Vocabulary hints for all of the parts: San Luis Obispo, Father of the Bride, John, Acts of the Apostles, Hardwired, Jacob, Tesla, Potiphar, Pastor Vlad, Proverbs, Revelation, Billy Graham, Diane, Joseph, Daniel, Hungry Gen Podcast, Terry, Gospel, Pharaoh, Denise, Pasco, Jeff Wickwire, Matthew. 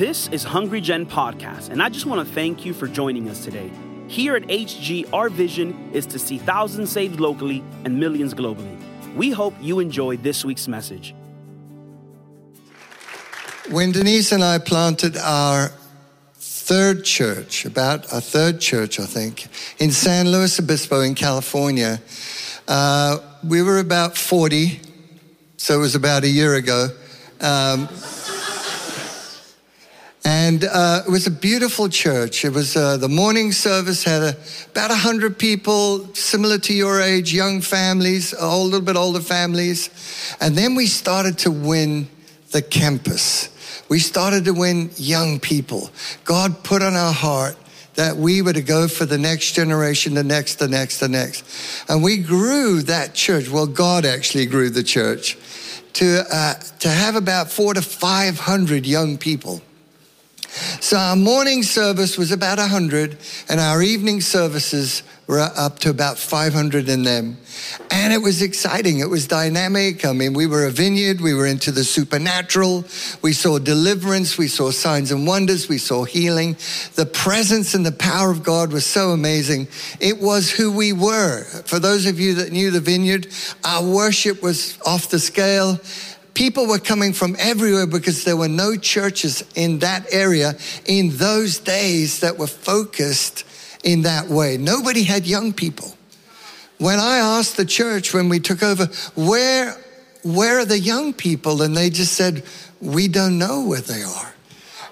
This is Hungry Gen Podcast, and I just want to thank you for joining us today. Here at HG, our vision is to see thousands saved locally and millions globally. We hope you enjoy this week's message. When Denise and I planted our third church, in San Luis Obispo in California, we were about 40, so it was about a year ago. And it was a beautiful church. It was the morning service had about 100 people, similar to your age, young families, a little bit older families. And then we started to win the campus. We started to win young people. God put on our heart that we were to go for the next generation, the next. And we grew that church. Well, God actually grew the church to have about 400 to 500 young people. So our morning service was about 100, and our evening services were up to about 500 in them. And it was exciting. It was dynamic. I mean, we were a vineyard. We were into the supernatural. We saw deliverance. We saw signs and wonders. We saw healing. The presence and the power of God was so amazing. It was who we were. For those of you that knew the vineyard, our worship was off the scale. People were coming from everywhere because there were no churches in that area in those days that were focused in that way. Nobody had young people. When I asked the church when we took over, where are the young people? And they just said, we don't know where they are.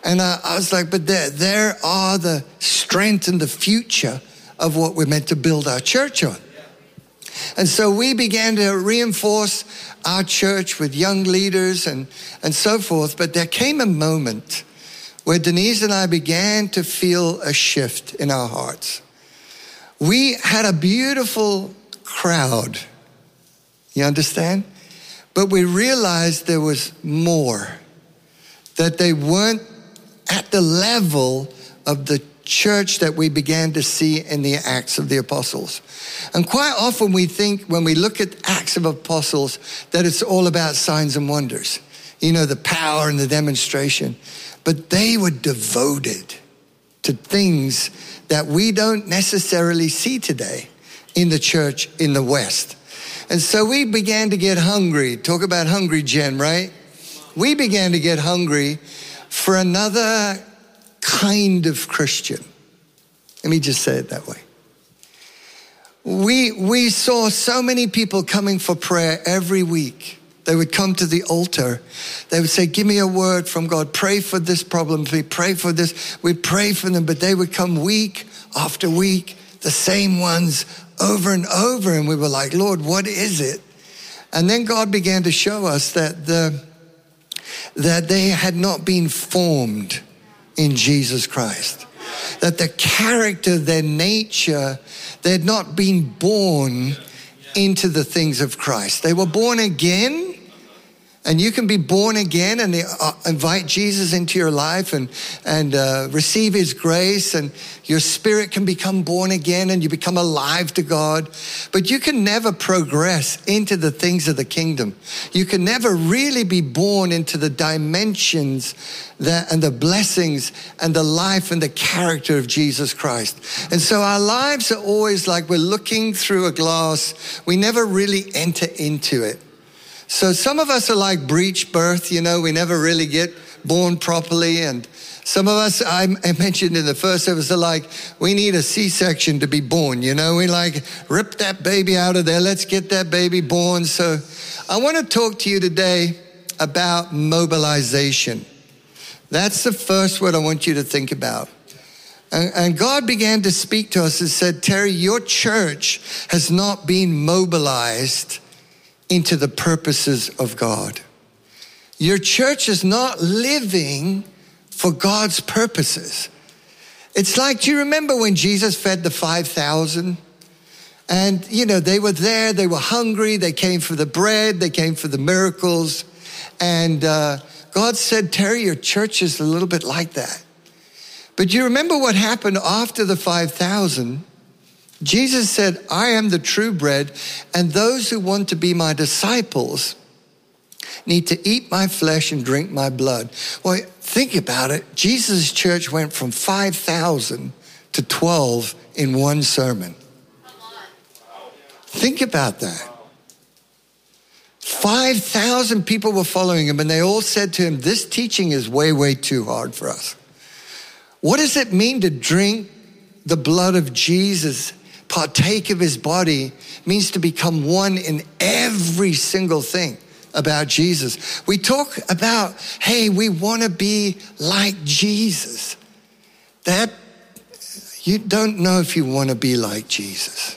And I was like, but there are the strength and the future of what we're meant to build our church on. And so we began to reinforce our church with young leaders and so forth. But there came a moment where Denise and I began to feel a shift in our hearts. We had a beautiful crowd, you understand? But we realized there was more, that they weren't at the level of the church that we began to see in the Acts of the Apostles. And quite often we think when we look at Acts of Apostles that it's all about signs and wonders, you know, the power and the demonstration. But they were devoted to things that we don't necessarily see today in the church in the West. And so we began to get hungry. Talk about Hungry Gen, right? We began to get hungry for another kind of Christian. Let me just say it that way. We saw so many people coming for prayer every week. They would come to the altar. They would say, give me a word from God. Pray for this problem. We pray for this. We pray for them. But they would come week after week, the same ones over and over. And we were like, Lord, what is it? And then God began to show us that that they had not been formed in Jesus Christ. That the character, their nature, they had not been born into the things of Christ. They were born again, and you can be born again and invite Jesus into your life and receive his grace, and your spirit can become born again and you become alive to God. But you can never progress into the things of the kingdom. You can never really be born into the dimensions and the blessings and the life and the character of Jesus Christ. And so our lives are always like we're looking through a glass. We never really enter into it. So some of us are like breech birth, you know, we never really get born properly. And some of us, I mentioned in the first service, are like, we need a C-section to be born, you know. We like, rip that baby out of there. Let's get that baby born. So I want to talk to you today about mobilization. That's the first word I want you to think about. And God began to speak to us and said, Terry, your church has not been mobilized into the purposes of God. Your church is not living for God's purposes. It's like, do you remember when Jesus fed the 5,000? And, you know, they were there, they were hungry, they came for the bread, they came for the miracles. And God said, Terry, your church is a little bit like that. But you remember what happened after the 5,000? Jesus said, I am the true bread, and those who want to be my disciples need to eat my flesh and drink my blood. Well, think about it. Jesus' church went from 5,000 to 12 in one sermon. Think about that. 5,000 people were following him, and they all said to him, this teaching is way, way too hard for us. What does it mean to drink the blood of Jesus? Partake of his body means to become one in every single thing about Jesus. We talk about, hey, we want to be like Jesus. That, you don't know if you want to be like Jesus.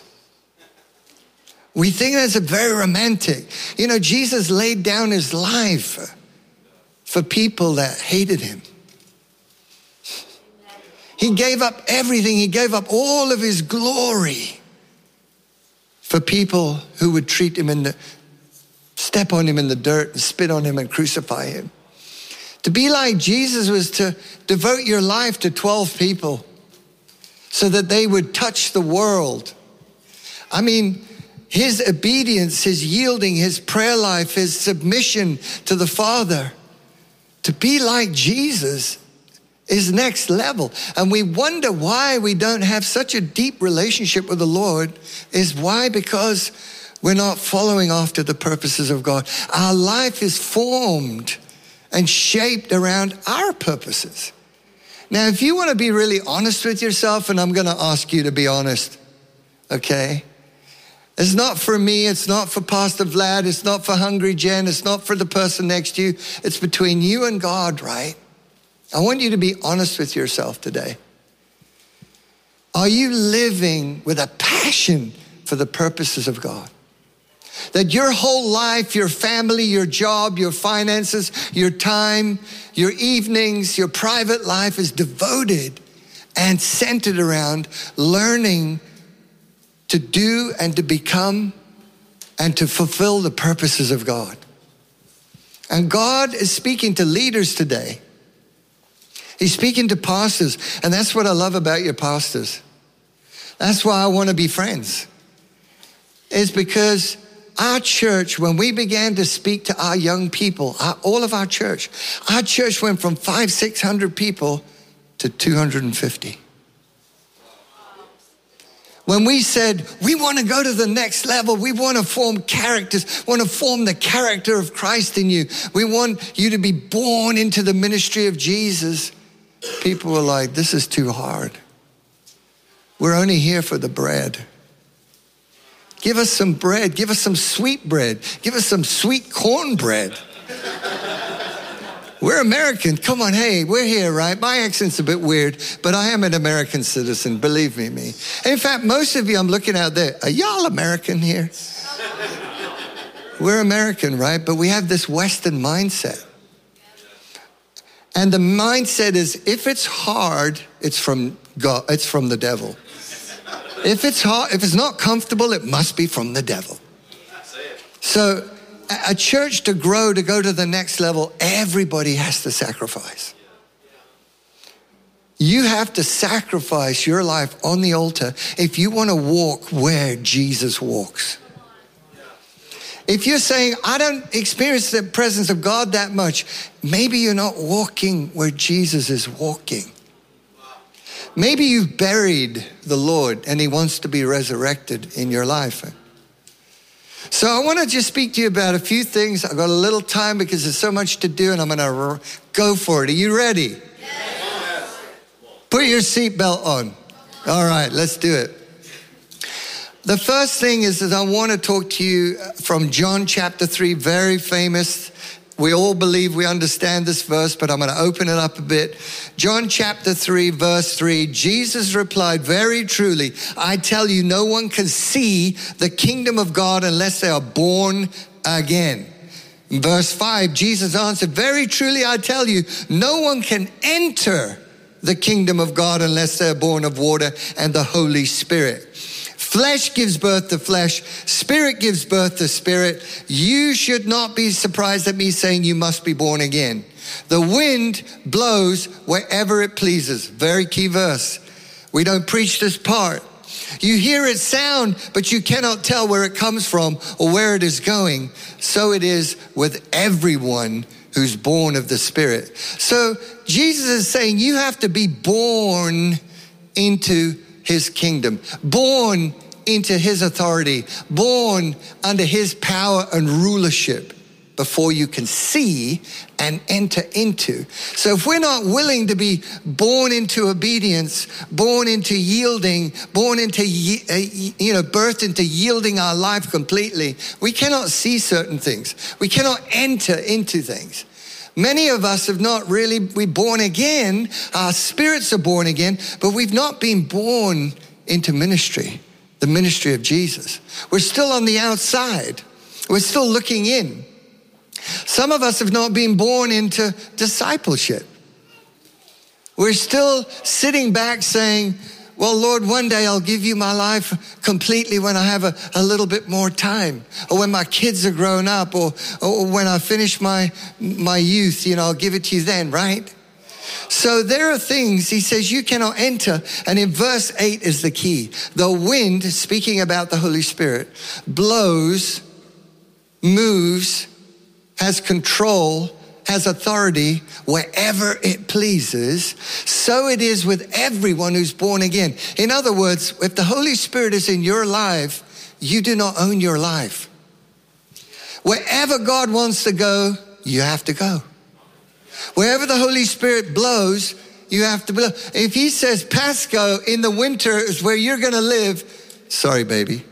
We think that's a very romantic. You know, Jesus laid down his life for people that hated him. He gave up everything. He gave up all of his glory for people who would treat him step on him in the dirt and spit on him and crucify him. To be like Jesus was to devote your life to 12 people so that they would touch the world. I mean, his obedience, his yielding, his prayer life, his submission to the Father. To be like Jesus is next level. And we wonder why we don't have such a deep relationship with the Lord is why? Because we're not following after the purposes of God. Our life is formed and shaped around our purposes. Now, if you want to be really honest with yourself, and I'm going to ask you to be honest, okay? It's not for me. It's not for Pastor Vlad. It's not for Hungry Gen. It's not for the person next to you. It's between you and God, right? I want you to be honest with yourself today. Are you living with a passion for the purposes of God? That your whole life, your family, your job, your finances, your time, your evenings, your private life is devoted and centered around learning to do and to become and to fulfill the purposes of God. And God is speaking to leaders today. He's speaking to pastors, and that's what I love about your pastors. That's why I want to be friends. It's because our church, when we began to speak to our young people, all of our church went from 500-600 people to 250. When we said, we want to go to the next level, we want to form characters, want to form the character of Christ in you. We want you to be born into the ministry of Jesus. People were like, this is too hard. We're only here for the bread. Give us some bread. Give us some sweet bread. Give us some sweet cornbread. We're American. Come on, hey, we're here, right? My accent's a bit weird, but I am an American citizen, believe me. In fact, most of you, I'm looking out there, are y'all American here? We're American, right? But we have this Western mindset. And the mindset is, if it's hard, it's from God, it's from the devil. If it's hard, if it's not comfortable, it must be from the devil. So a church to grow, to go to the next level, everybody has to sacrifice. You have to sacrifice your life on the altar if you want to walk where Jesus walks. If you're saying, I don't experience the presence of God that much, maybe you're not walking where Jesus is walking. Maybe you've buried the Lord and he wants to be resurrected in your life. So I want to just speak to you about a few things. I've got a little time because there's so much to do and I'm going to go for it. Are you ready? Yes. Put your seatbelt on. All right, let's do it. The first thing is I want to talk to you from John chapter 3, very famous. We all believe we understand this verse, but I'm going to open it up a bit. John chapter 3, verse 3, Jesus replied, very truly, I tell you, no one can see the kingdom of God unless they are born again. In verse 5, Jesus answered, very truly, I tell you, no one can enter the kingdom of God unless they're born of water and the Holy Spirit. Flesh gives birth to flesh. Spirit gives birth to spirit. You should not be surprised at me saying you must be born again. The wind blows wherever it pleases. Very key verse. We don't preach this part. You hear its sound, but you cannot tell where it comes from or where it is going. So it is with everyone who's born of the Spirit. So Jesus is saying you have to be born into his kingdom, born into his authority, born under his power and rulership before you can see and enter into. So if we're not willing to be born into obedience, born into yielding, born into, birthed into yielding our life completely, we cannot see certain things. We cannot enter into things. Many of us have not really, we're born again, our spirits are born again, but we've not been born into ministry, the ministry of Jesus. We're still on the outside. We're still looking in. Some of us have not been born into discipleship. We're still sitting back saying, well, Lord, one day I'll give you my life completely when I have a little bit more time, or when my kids are grown up, or when I finish my youth, I'll give it to you then, right? So there are things, he says, you cannot enter. And in verse 8 is the key. The wind, speaking about the Holy Spirit, blows, moves, has control, has authority wherever it pleases. So it is with everyone who's born again. In other words, if the Holy Spirit is in your life, you do not own your life. Wherever God wants to go, you have to go. Wherever the Holy Spirit blows, you have to blow. If he says, Pasco, in the winter is where you're going to live, sorry, baby.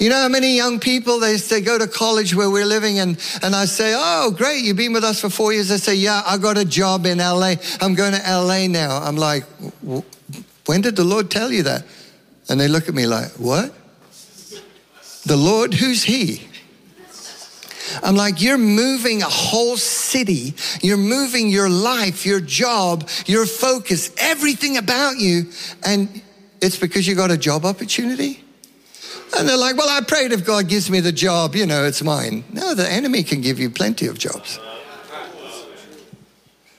You know how many young people, they go to college where we're living, and I say, oh, great, you've been with us for 4 years. They say, yeah, I got a job in LA. I'm going to LA now. I'm like, when did the Lord tell you that? And they look at me like, what? The Lord, who's he? I'm like, you're moving a whole city. You're moving your life, your job, your focus, everything about you. And it's because you got a job opportunity? And they're like, well, I prayed if God gives me the job, it's mine. No, the enemy can give you plenty of jobs.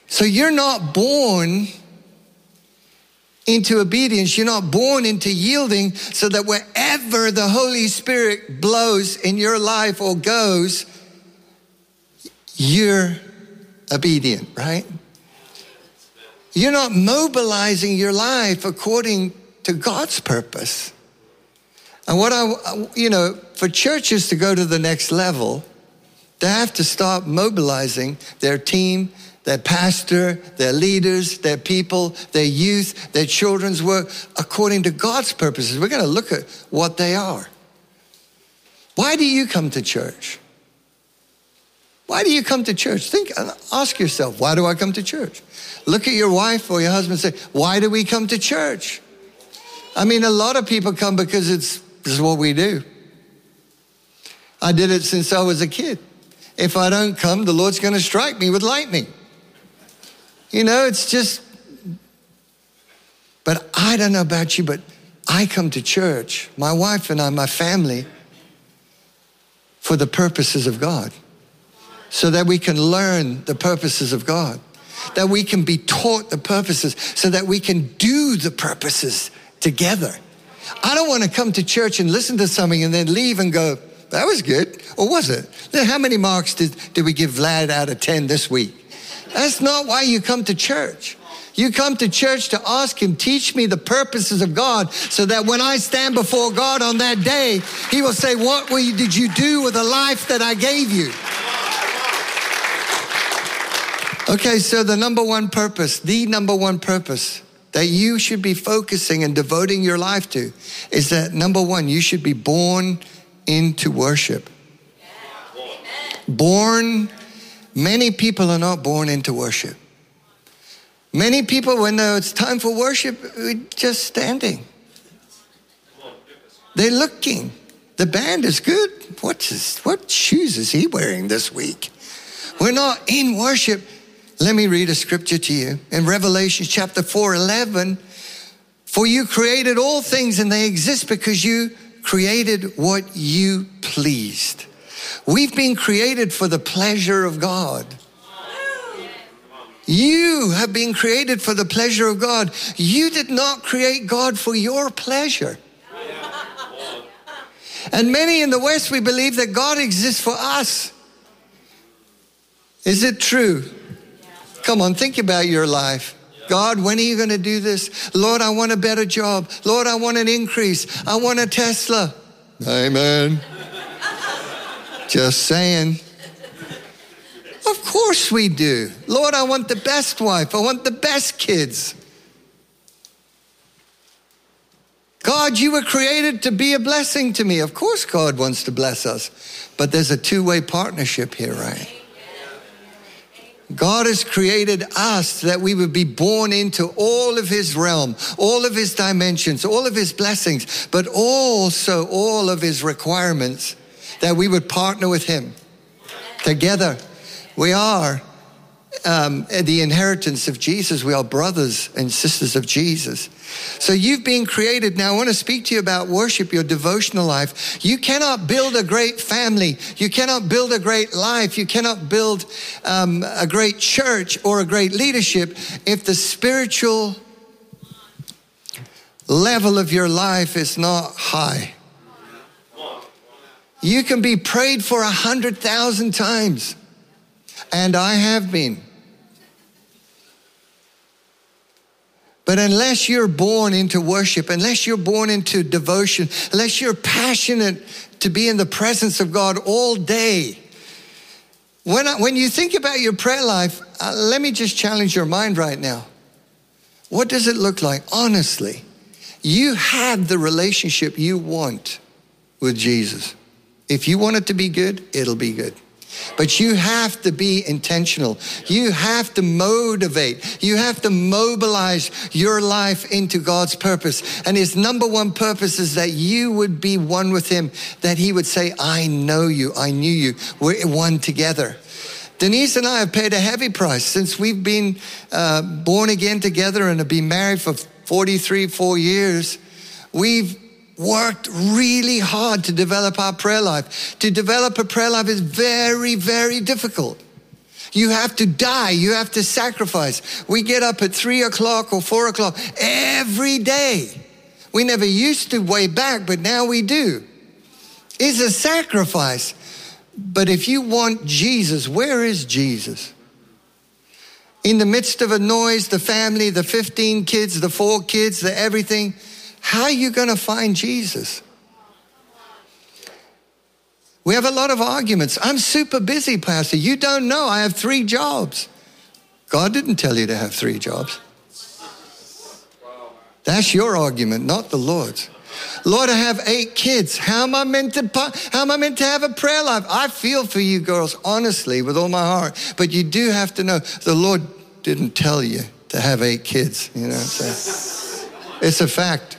So you're not born into obedience. You're not born into yielding, so that wherever the Holy Spirit blows in your life or goes, you're obedient, right? You're not mobilizing your life according to God's purpose. And what for churches to go to the next level, they have to start mobilizing their team, their pastor, their leaders, their people, their youth, their children's work, according to God's purposes. We're going to look at what they are. Why do you come to church? Why do you come to church? Think and ask yourself, why do I come to church? Look at your wife or your husband and say, why do we come to church? I mean, a lot of people come because this is what we do. I did it since I was a kid. If I don't come, the Lord's going to strike me with lightning. It's just, but I don't know about you, but I come to church, my wife and I, my family, for the purposes of God, so that we can learn the purposes of God, that we can be taught the purposes, so that we can do the purposes together. I don't want to come to church and listen to something and then leave and go, that was good, or was it? How many marks did we give Vlad out of 10 this week? That's not why you come to church. You come to church to ask him, teach me the purposes of God, so that when I stand before God on that day, he will say, what did you do with the life that I gave you? Okay, so the number one purpose that you should be focusing and devoting your life to is that, number one, you should be born into worship. Yeah. Born, many people are not born into worship. Many people, when it's time for worship, are just standing. They're looking. The band is good. What shoes is he wearing this week? We're not in worship. Let me read a scripture to you. In Revelation chapter 4:11, for you created all things, and they exist because you created what you pleased. We've been created for the pleasure of God. You have been created for the pleasure of God. You did not create God for your pleasure. And many in the West, we believe that God exists for us. Is it true? Come on, think about your life. God, when are you going to do this? Lord, I want a better job. Lord, I want an increase. I want a Tesla. Amen. Just saying. Of course we do. Lord, I want the best wife. I want the best kids. God, you were created to be a blessing to me. Of course God wants to bless us. But there's a two-way partnership here, right? God has created us that we would be born into all of his realm, all of his dimensions, all of his blessings, but also all of his requirements, that we would partner with him. Together, we are the inheritance of Jesus. We are brothers and sisters of Jesus. So you've been created. Now I want to speak to you about worship, your devotional life. You cannot build a great family. You cannot build a great life. You cannot build a great church or a great leadership if the spiritual level of your life is not high. You can be prayed for 100,000 times. And I have been. But unless you're born into worship, unless you're born into devotion, unless you're passionate to be in the presence of God all day, when you think about your prayer life, let me just challenge your mind right now. What does it look like? Honestly, you have the relationship you want with Jesus. If you want it to be good, it'll be good. But you have to be intentional. You have to motivate. You have to mobilize your life into God's purpose. And his number one purpose is that you would be one with him, that he would say, I know you, I knew you. We're one together. Denise and I have paid a heavy price since we've been born again together and have been married for 4 years. We've worked really hard to develop our prayer life. To develop a prayer life is very, very difficult. You have to die. You have to sacrifice. We get up at 3 o'clock or 4 o'clock every day. We never used to way back, but now we do. It's a sacrifice. But if you want Jesus, where is Jesus? In the midst of a noise, the family, the 15 kids, the 4 kids, the everything. How are you going to find Jesus? We have a lot of arguments. I'm super busy, Pastor. You don't know. I have 3 jobs. God didn't tell you to have 3 jobs. That's your argument, not the Lord's. Lord, I have 8 kids. How am I meant to have a prayer life? I feel for you girls, honestly, with all my heart. But you do have to know the Lord didn't tell you to have 8 kids. You know what I'm saying? It's a fact.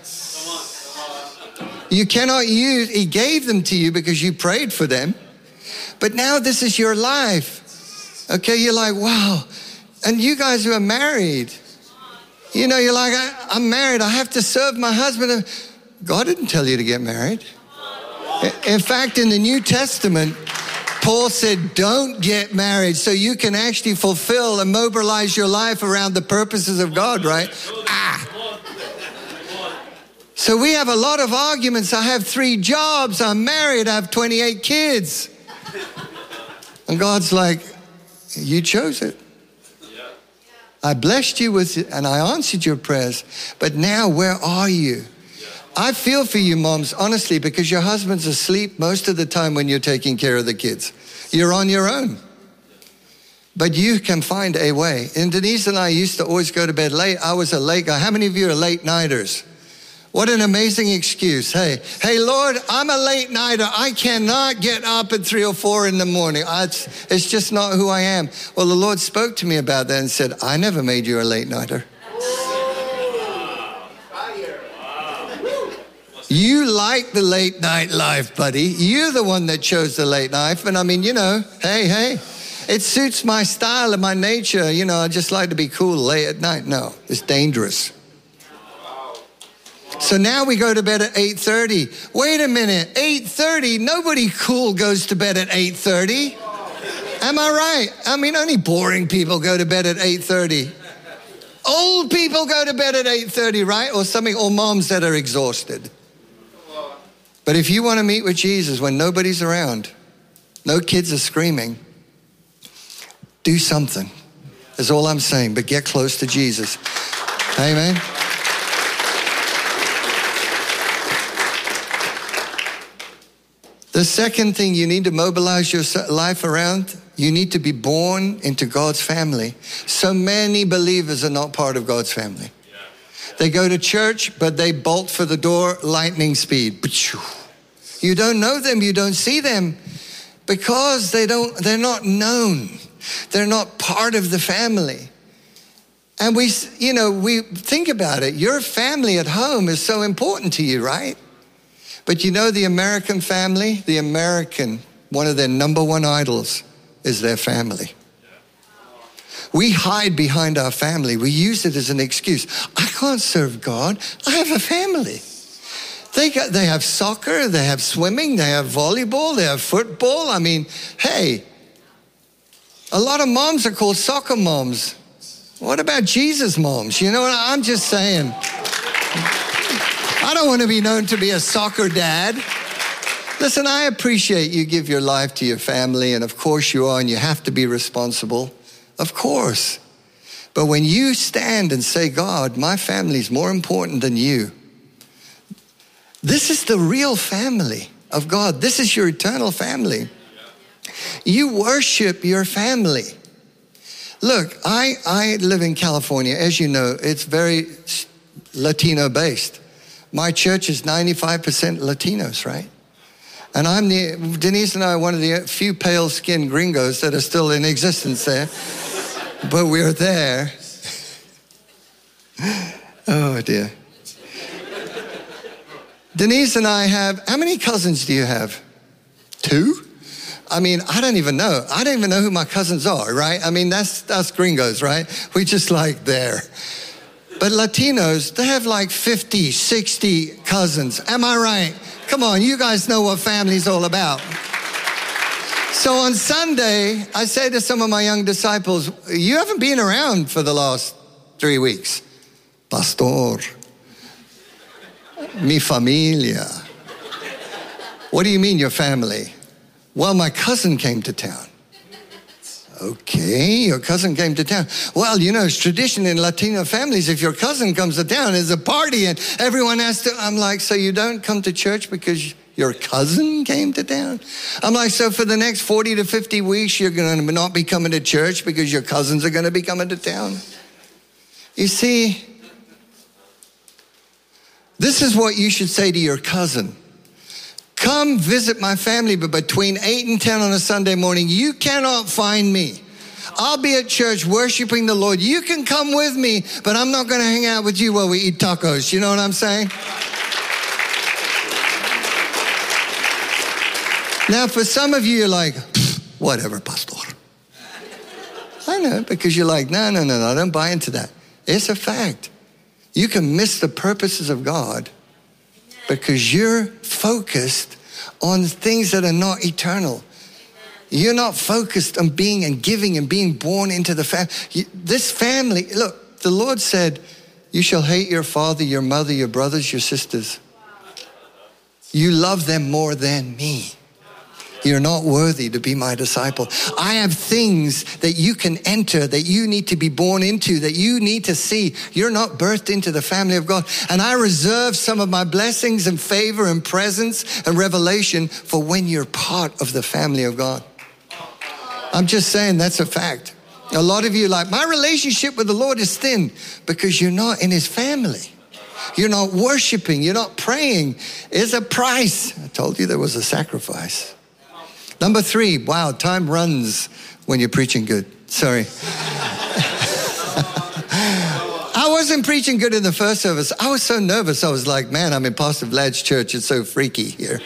You cannot use, he gave them to you because you prayed for them. But now this is your life. Okay, you're like, wow. And you guys who are married, you know, you're like, I'm married. I have to serve my husband. God didn't tell you to get married. In fact, in the New Testament, Paul said, don't get married so you can actually fulfill and mobilize your life around the purposes of God, right? So we have a lot of arguments. I have 3 jobs. I'm married. I have 28 kids. And God's like, you chose it. Yeah. I blessed you with it and I answered your prayers. But now where are you? Yeah. I feel for you, moms, honestly, because your husband's asleep most of the time when you're taking care of the kids. You're on your own. But you can find a way. And Denise and I used to always go to bed late. I was a late guy. How many of you are late nighters? What an amazing excuse. Hey, Lord, I'm a late nighter. I cannot get up at 3 or 4 in the morning. It's just not who I am. Well, the Lord spoke to me about that and said, I never made you a late nighter. You like the late night life, buddy. You're the one that chose the late life. And I mean, you know, hey, it suits my style and my nature. You know, I just like to be cool late at night. No, it's dangerous. So now we go to bed at 8:30. Wait a minute, 8:30? Nobody cool goes to bed at 8:30. Am I right? I mean, only boring people go to bed at 8:30. Old people go to bed at 8:30, right? Or something, or moms that are exhausted. But if you want to meet with Jesus when nobody's around, no kids are screaming, do something. That's all I'm saying, but get close to Jesus. Amen. The second thing you need to mobilize your life around, you need to be born into God's family. So many believers are not part of God's family. They go to church, but they bolt for the door lightning speed. You don't know them, you don't see them, because they're not known. They're not part of the family. And we think about it. Your family at home is so important to you, right? But you know, the American family, one of their number one idols is their family. We hide behind our family. We use it as an excuse. I can't serve God. I have a family. They have soccer. They have swimming. They have volleyball. They have football. I mean, hey, a lot of moms are called soccer moms. What about Jesus moms? You know what I'm just saying? I don't want to be known to be a soccer dad. Listen, I appreciate you give your life to your family, and of course you are, and you have to be responsible. Of course. But when you stand and say, God, my family's more important than you. This is the real family of God. This is your eternal family. You worship your family. Look, I live in California. As you know, it's very Latino-based. My church is 95% Latinos, right? And Denise and I are one of the few pale-skinned gringos that are still in existence there. But we're there. Oh, dear. Denise and I have, how many cousins do you have? 2? I mean, I don't even know. I don't even know who my cousins are, right? I mean, that's us gringos, right? We're just like there. But Latinos, they have like 50, 60 cousins. Am I right? Come on, you guys know what family's all about. So on Sunday, I say to some of my young disciples, you haven't been around for the last 3 weeks. Pastor, mi familia. What do you mean, your family? Well, my cousin came to town. Okay, your cousin came to town. Well, you know, it's tradition in Latino families. If your cousin comes to town, there's a party and everyone has to. I'm like, so you don't come to church because your cousin came to town? I'm like, so for the next 40 to 50 weeks, you're going to not be coming to church because your cousins are going to be coming to town? You see, this is what you should say to your cousin. Come visit my family, but between 8 and 10 on a Sunday morning, you cannot find me. I'll be at church worshiping the Lord. You can come with me, but I'm not going to hang out with you while we eat tacos. You know what I'm saying? Now, for some of you, you're like, whatever, Pastor. I know, because you're like, no, I don't buy into that. It's a fact. You can miss the purposes of God because you're focused on things that are not eternal. You're not focused on being and giving and being born into the family. This family, look, the Lord said, you shall hate your father, your mother, your brothers, your sisters. You love them more than me. You're not worthy to be my disciple. I have things that you can enter, that you need to be born into, that you need to see. You're not birthed into the family of God. And I reserve some of my blessings and favor and presence and revelation for when you're part of the family of God. I'm just saying that's a fact. A lot of you are like, my relationship with the Lord is thin because you're not in his family. You're not worshiping. You're not praying. It's a price. I told you there was a sacrifice. Number 3, wow, time runs when you're preaching good. Sorry. I wasn't preaching good in the first service. I was so nervous. I was like, man, I'm in Pastor Vlad's church. It's so freaky here.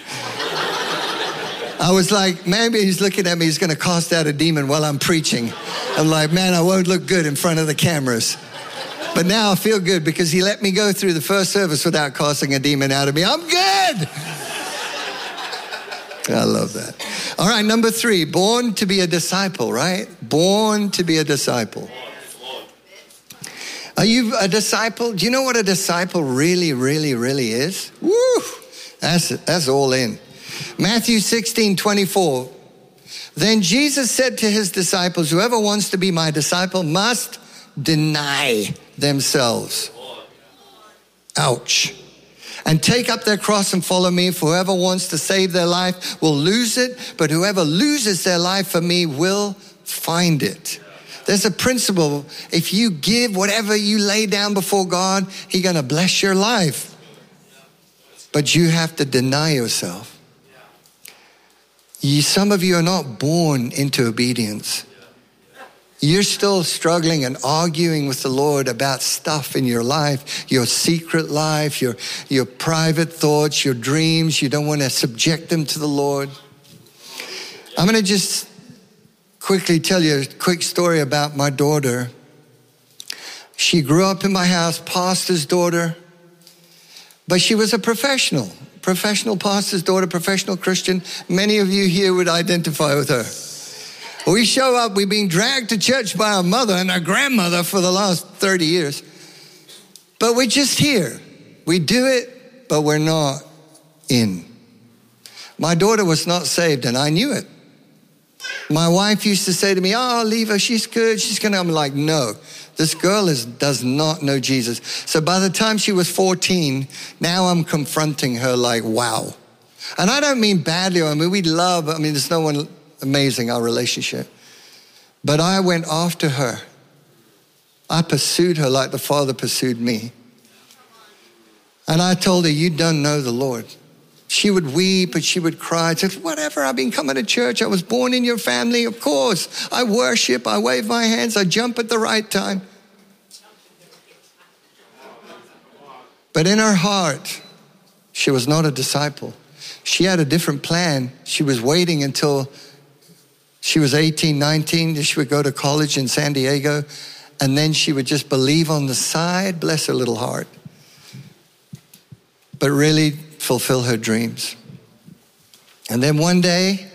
I was like, maybe he's looking at me. He's going to cast out a demon while I'm preaching. I'm like, man, I won't look good in front of the cameras. But now I feel good because he let me go through the first service without casting a demon out of me. I'm good. I love that. All right, number 3, born to be a disciple, right? Born to be a disciple. Are you a disciple? Do you know what a disciple really, really is? Woo! That's all in. Matthew 16:24. Then Jesus said to his disciples, whoever wants to be my disciple must deny themselves. Ouch. And take up their cross and follow me. For whoever wants to save their life will lose it. But whoever loses their life for me will find it. There's a principle. If you give whatever you lay down before God, He's going to bless your life. But you have to deny yourself. Some of you are not born into obedience. You're still struggling and arguing with the Lord about stuff in your life, your secret life, your private thoughts, your dreams. You don't want to subject them to the Lord. I'm going to just quickly tell you a quick story about my daughter. She grew up in my house, pastor's daughter, but she was a professional pastor's daughter, professional Christian. Many of you here would identify with her. We show up, we've been dragged to church by our mother and our grandmother for the last 30 years. But we're just here. We do it, but we're not in. My daughter was not saved, and I knew it. My wife used to say to me, oh, leave her, she's good, she's going to. I'm like, no, this girl does not know Jesus. So by the time she was 14, now I'm confronting her like, wow. And I don't mean badly. I mean, there's no one... Amazing, our relationship. But I went after her. I pursued her like the Father pursued me. And I told her, you don't know the Lord. She would weep and she would cry. I said, whatever, I've been coming to church. I was born in your family, of course. I worship, I wave my hands, I jump at the right time. But in her heart, she was not a disciple. She had a different plan. She was waiting until she was 18, 19. She would go to college in San Diego, and then she would just believe on the side, bless her little heart, but really fulfill her dreams. And then one day,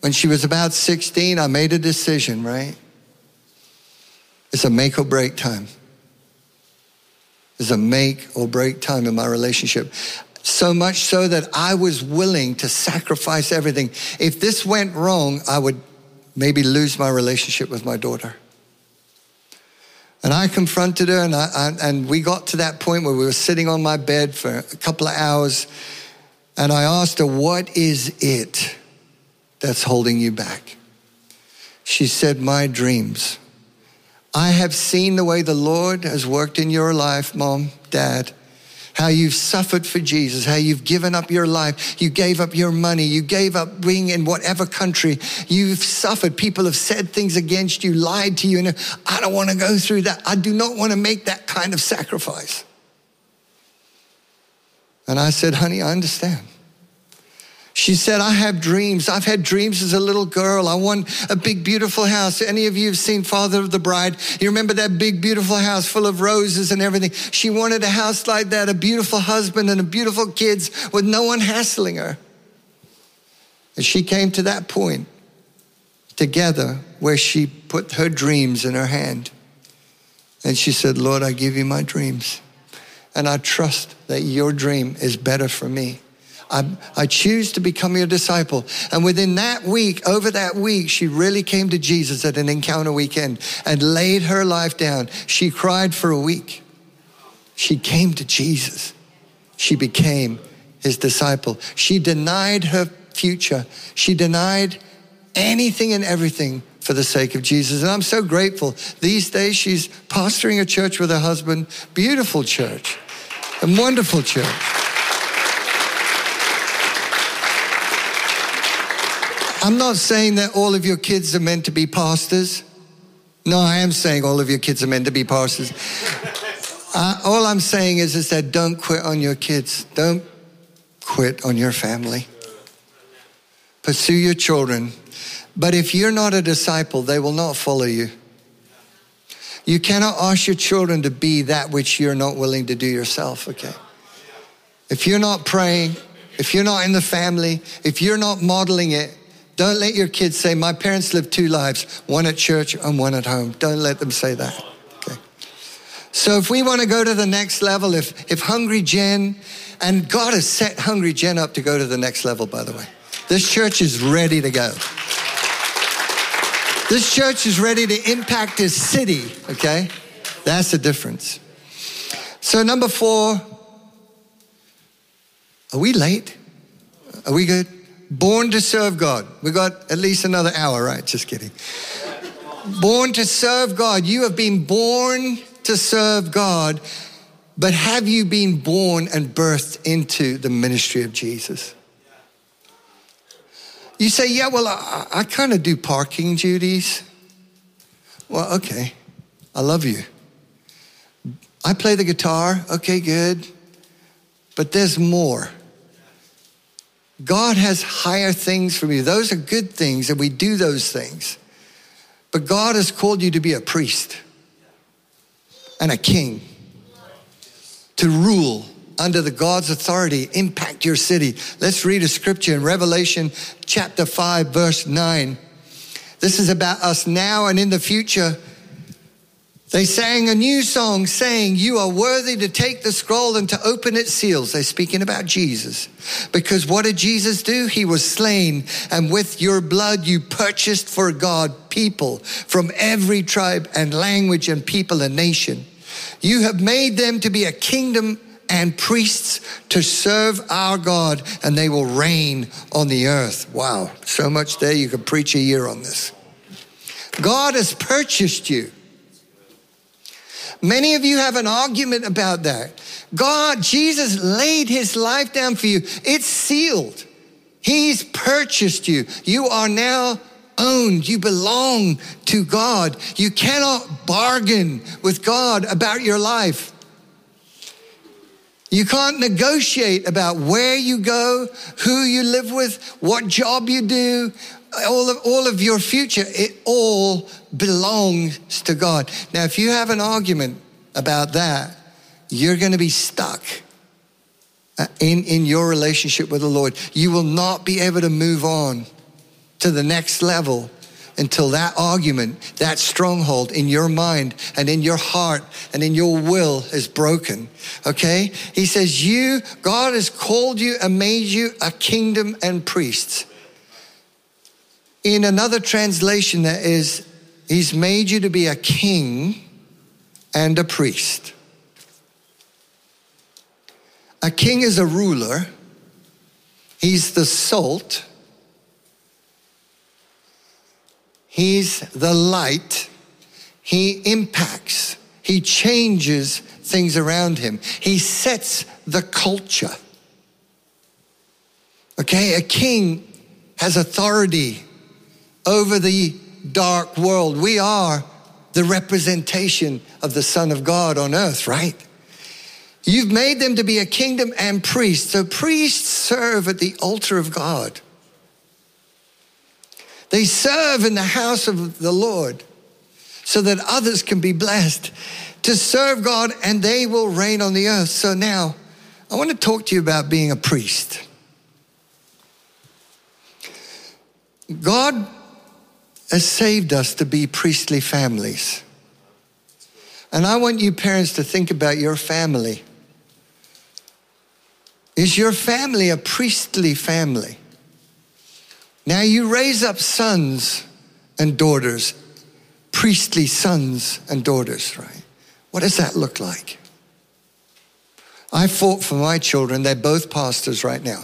when she was about 16, I made a decision, right? It's a make or break time. It's a make or break time in my relationship. So much so that I was willing to sacrifice everything. If this went wrong, I would maybe lose my relationship with my daughter. And I confronted her, and we got to that point where we were sitting on my bed for a couple of hours, and I asked her, what is it that's holding you back? She said, my dreams. I have seen the way the Lord has worked in your life, Mom, Dad, how you've suffered for Jesus, how you've given up your life, you gave up your money, you gave up being in whatever country, you've suffered. People have said things against you, lied to you, and I don't want to go through that. I do not want to make that kind of sacrifice. And I said, honey, I understand. She said, I have dreams. I've had dreams as a little girl. I want a big, beautiful house. Any of you have seen Father of the Bride? You remember that big, beautiful house full of roses and everything? She wanted a house like that, a beautiful husband and a beautiful kids with no one hassling her. And she came to that point together where she put her dreams in her hand. And she said, Lord, I give you my dreams. And I trust that your dream is better for me. I choose to become your disciple. And within that week, over that week, she really came to Jesus at an encounter weekend and laid her life down. She cried for a week. She came to Jesus. She became his disciple. She denied her future. She denied anything and everything for the sake of Jesus. And I'm so grateful. These days, she's pastoring a church with her husband. Beautiful church. A wonderful church. I'm not saying that all of your kids are meant to be pastors. No, I am saying all of your kids are meant to be pastors. All I'm saying is that don't quit on your kids. Don't quit on your family. Pursue your children. But if you're not a disciple, they will not follow you. You cannot ask your children to be that which you're not willing to do yourself, okay? If you're not praying, if you're not in the family, if you're not modeling it, Don't let your kids say, my parents lived two lives, one at church and one at home. Don't let them say that. Okay. So if we want to go to the next level, if Hungry Gen, and God has set Hungry Gen up to go to the next level, by the way. This church is ready to go. This church is ready to impact this city, okay? That's the difference. So number 4, are we late? Are we good? Born to serve God. We got at least another hour, right? Just kidding. Born to serve God. You have been born to serve God, but have you been born and birthed into the ministry of Jesus? You say, yeah, well, I kind of do parking duties. Well, okay, I love you. I play the guitar, okay, good. But there's more. God has higher things for you. Those are good things, and we do those things. But God has called you to be a priest and a king, to rule under the God's authority, impact your city. Let's read a scripture in Revelation chapter 5, verse 9. This is about us now and in the future. They sang a new song saying, you are worthy to take the scroll and to open its seals. They're speaking about Jesus. Because what did Jesus do? He was slain, and with your blood you purchased for God people from every tribe and language and people and nation. You have made them to be a kingdom and priests to serve our God, and they will reign on the earth. Wow, so much there, you could preach a year on this. God has purchased you. Many of you have an argument about that. God, Jesus laid his life down for you. It's sealed. He's purchased you. You are now owned. You belong to God. You cannot bargain with God about your life. You can't negotiate about where you go, who you live with, what job you do, all of your future. It all belongs to God. Now, if you have an argument about that, you're going to be stuck in your relationship with the Lord. You will not be able to move on to the next level until that argument, that stronghold in your mind and in your heart and in your will is broken, okay? He says, God has called you and made you a kingdom and priests. In another translation that is, he's made you to be a king and a priest. A king is a ruler. He's the salt. He's the light. He impacts. He changes things around him. He sets the culture. Okay, a king has authority over the dark world. We are the representation of the Son of God on earth, right? You've made them to be a kingdom and priests. So priests serve at the altar of God. They serve in the house of the Lord so that others can be blessed to serve God, and they will reign on the earth. So now I want to talk to you about being a priest. God has saved us to be priestly families. And I want you parents to think about your family. Is your family a priestly family? Now you raise up sons and daughters, priestly sons and daughters, right? What does that look like? I fought for my children. They're both pastors right now.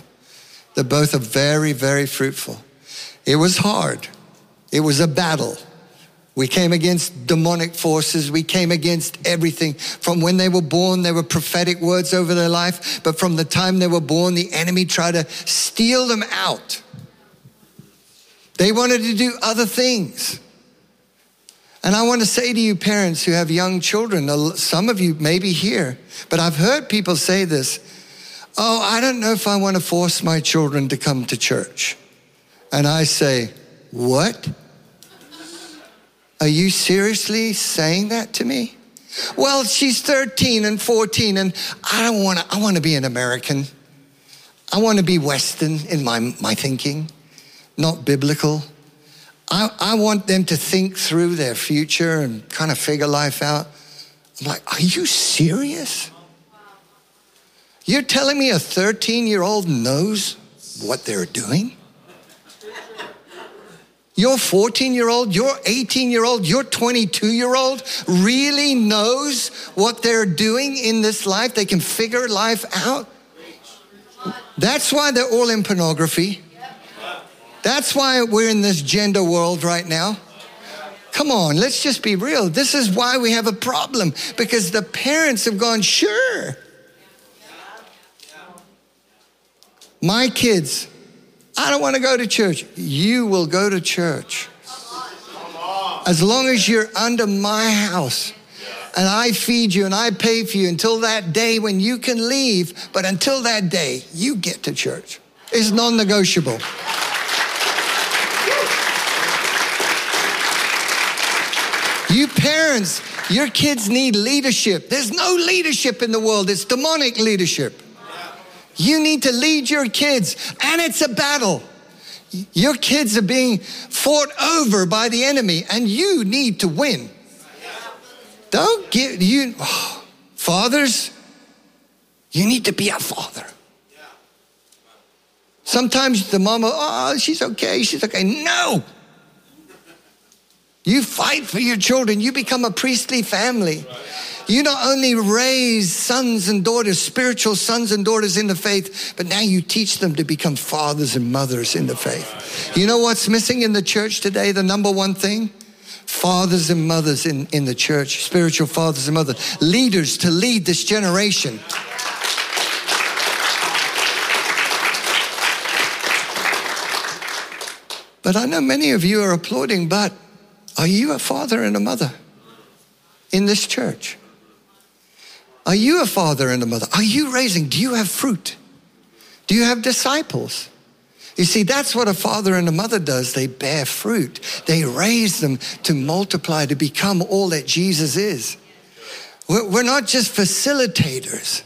They're both are very, very fruitful. It was hard. It was a battle. We came against demonic forces. We came against everything. From when they were born, there were prophetic words over their life. But from the time they were born, the enemy tried to steal them out. They wanted to do other things. And I want to say to you parents who have young children, some of you may be here, but I've heard people say this, oh, I don't know if I want to force my children to come to church. And I say, what? Are you seriously saying that to me? Well, she's 13 and 14 and I want to be an American. I want to be Western in my thinking. not biblical. I want them to think through their future and kind of figure life out. I'm like, are you serious? You're telling me a 13-year-old knows what they're doing? Your 14-year-old, your 18-year-old, your 22-year-old really knows what they're doing in this life? They can figure life out? That's why they're all in pornography. That's why we're in this gender world right now. Come on, let's just be real. This is why we have a problem, because the parents have gone, sure. My kids, I don't want to go to church. You will go to church. As long as you're under my house and I feed you and I pay for you until that day when you can leave. But until that day, you get to church. It's non-negotiable. You parents, your kids need leadership. There's no leadership in the world. It's demonic leadership. You need to lead your kids, and it's a battle. Your kids are being fought over by the enemy, and you need to win. Don't give you, oh, fathers, you need to be a father. Sometimes the mama, oh, she's okay, she's okay. No. You fight for your children. You become a priestly family. You not only raise sons and daughters, spiritual sons and daughters in the faith, but now you teach them to become fathers and mothers in the faith. You know what's missing in the church today? The number one thing? Fathers and mothers in the church, spiritual fathers and mothers, leaders to lead this generation. But I know many of you are applauding, but are you a father and a mother in this church? Are you a father and a mother? Are you raising? Do you have fruit? Do you have disciples? You see, that's what a father and a mother does. They bear fruit. They raise them to multiply, to become all that Jesus is. We're not just facilitators.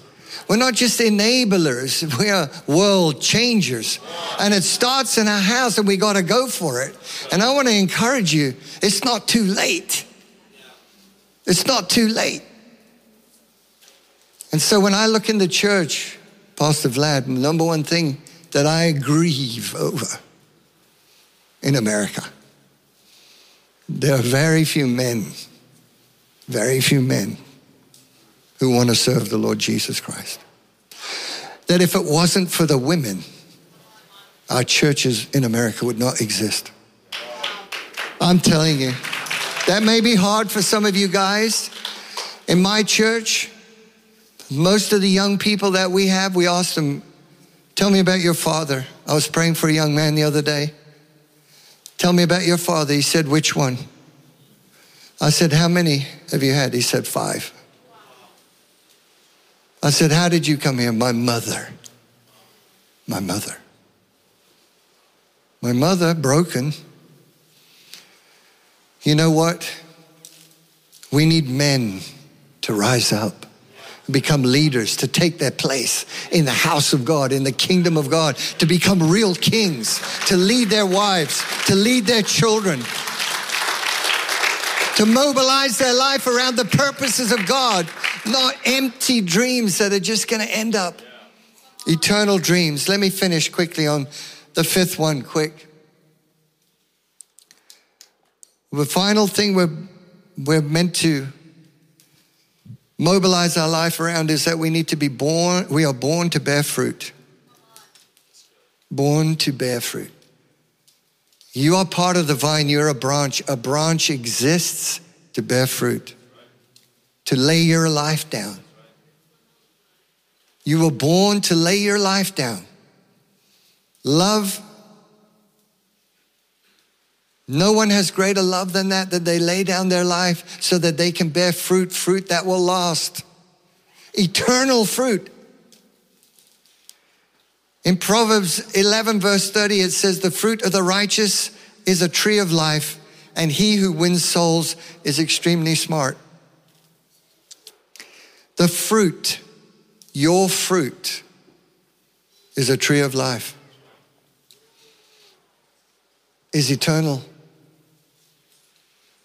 We're not just enablers, we are world changers. And it starts in our house, and we gotta go for it. And I wanna encourage you, it's not too late. It's not too late. And so when I look in the church, Pastor Vlad, the number one thing that I grieve over in America, there are very few men who want to serve the Lord Jesus Christ. That if it wasn't for the women, our churches in America would not exist. I'm telling you, that may be hard for some of you guys. In my church, most of the young people that we have, we ask them, tell me about your father. I was praying for a young man the other day. Tell me about your father. He said, which one? I said, how many have you had? He said, 5. I said, how did you come here? My mother. My mother. My mother, broken. You know what? We need men to rise up, become leaders, to take their place in the house of God, in the kingdom of God, to become real kings, to lead their wives, to lead their children, to mobilize their life around the purposes of God, not empty dreams that are just going to end up. Yeah. Eternal dreams. Let me finish quickly on the fifth one, quick. The final thing we're meant to mobilize our life around is that we need to be born, we are born to bear fruit. Born to bear fruit. You are part of the vine, you're a branch. A branch exists to bear fruit, to lay your life down. You were born to lay your life down. Love. No one has greater love than that they lay down their life so that they can bear fruit, fruit that will last. Eternal fruit. In Proverbs 11 verse 30, it says, the fruit of the righteous is a tree of life, and he who wins souls is extremely smart. The fruit, your fruit, is a tree of life. is eternal.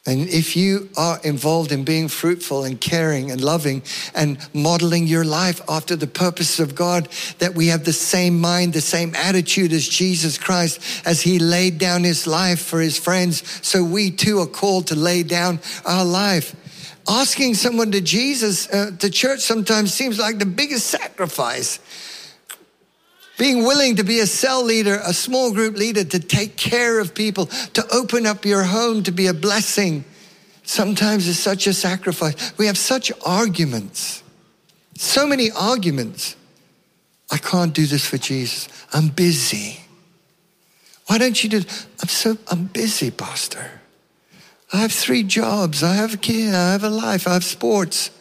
And if you are involved in being fruitful and caring and loving and modeling your life after the purposes of God, that we have the same mind, the same attitude as Jesus Christ, as he laid down his life for his friends, so we too are called to lay down our life. Asking someone to Jesus, to church sometimes seems like the biggest sacrifice. Being willing to be a cell leader, a small group leader, to take care of people, to open up your home, to be a blessing, sometimes is such a sacrifice. We have such arguments, so many arguments. I can't do this for Jesus. I'm busy. Why don't you do this? I'm busy, Pastor. I have 3 jobs. I have a kid. I have a life. I have sports.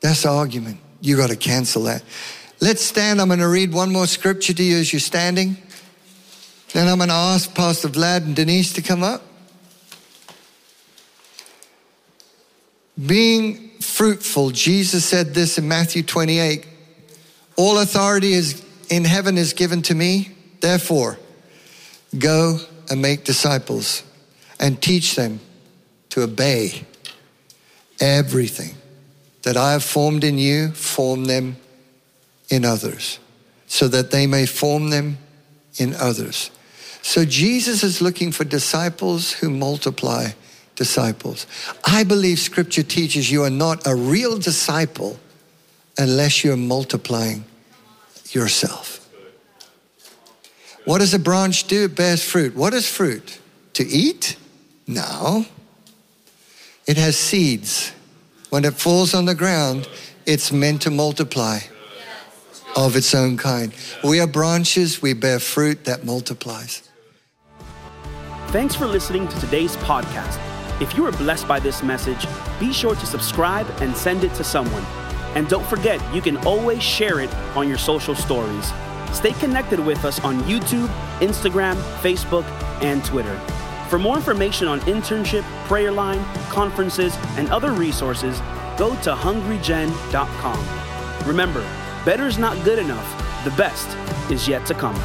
That's the argument. You got to cancel that. Let's stand. I'm going to read one more scripture to you as you're standing. Then I'm going to ask Pastor Vlad and Denise to come up. Being fruitful, Jesus said this in Matthew 28. All authority is in heaven is given to me. Therefore, go and make disciples and teach them to obey everything that I have formed in you, form them in others, so that they may form them in others. So Jesus is looking for disciples who multiply disciples. I believe scripture teaches you are not a real disciple unless you're multiplying yourself. What does a branch do? It bears fruit. What is fruit? To eat? No. It has seeds. When it falls on the ground, it's meant to multiply of its own kind. We are branches, we bear fruit that multiplies. Thanks for listening to today's podcast. If you were blessed by this message, be sure to subscribe and send it to someone. And don't forget, you can always share it on your social stories. Stay connected with us on YouTube, Instagram, Facebook, and Twitter. For more information on internship, prayer line, conferences, and other resources, go to hungrygen.com. Remember, better is not good enough. The best is yet to come.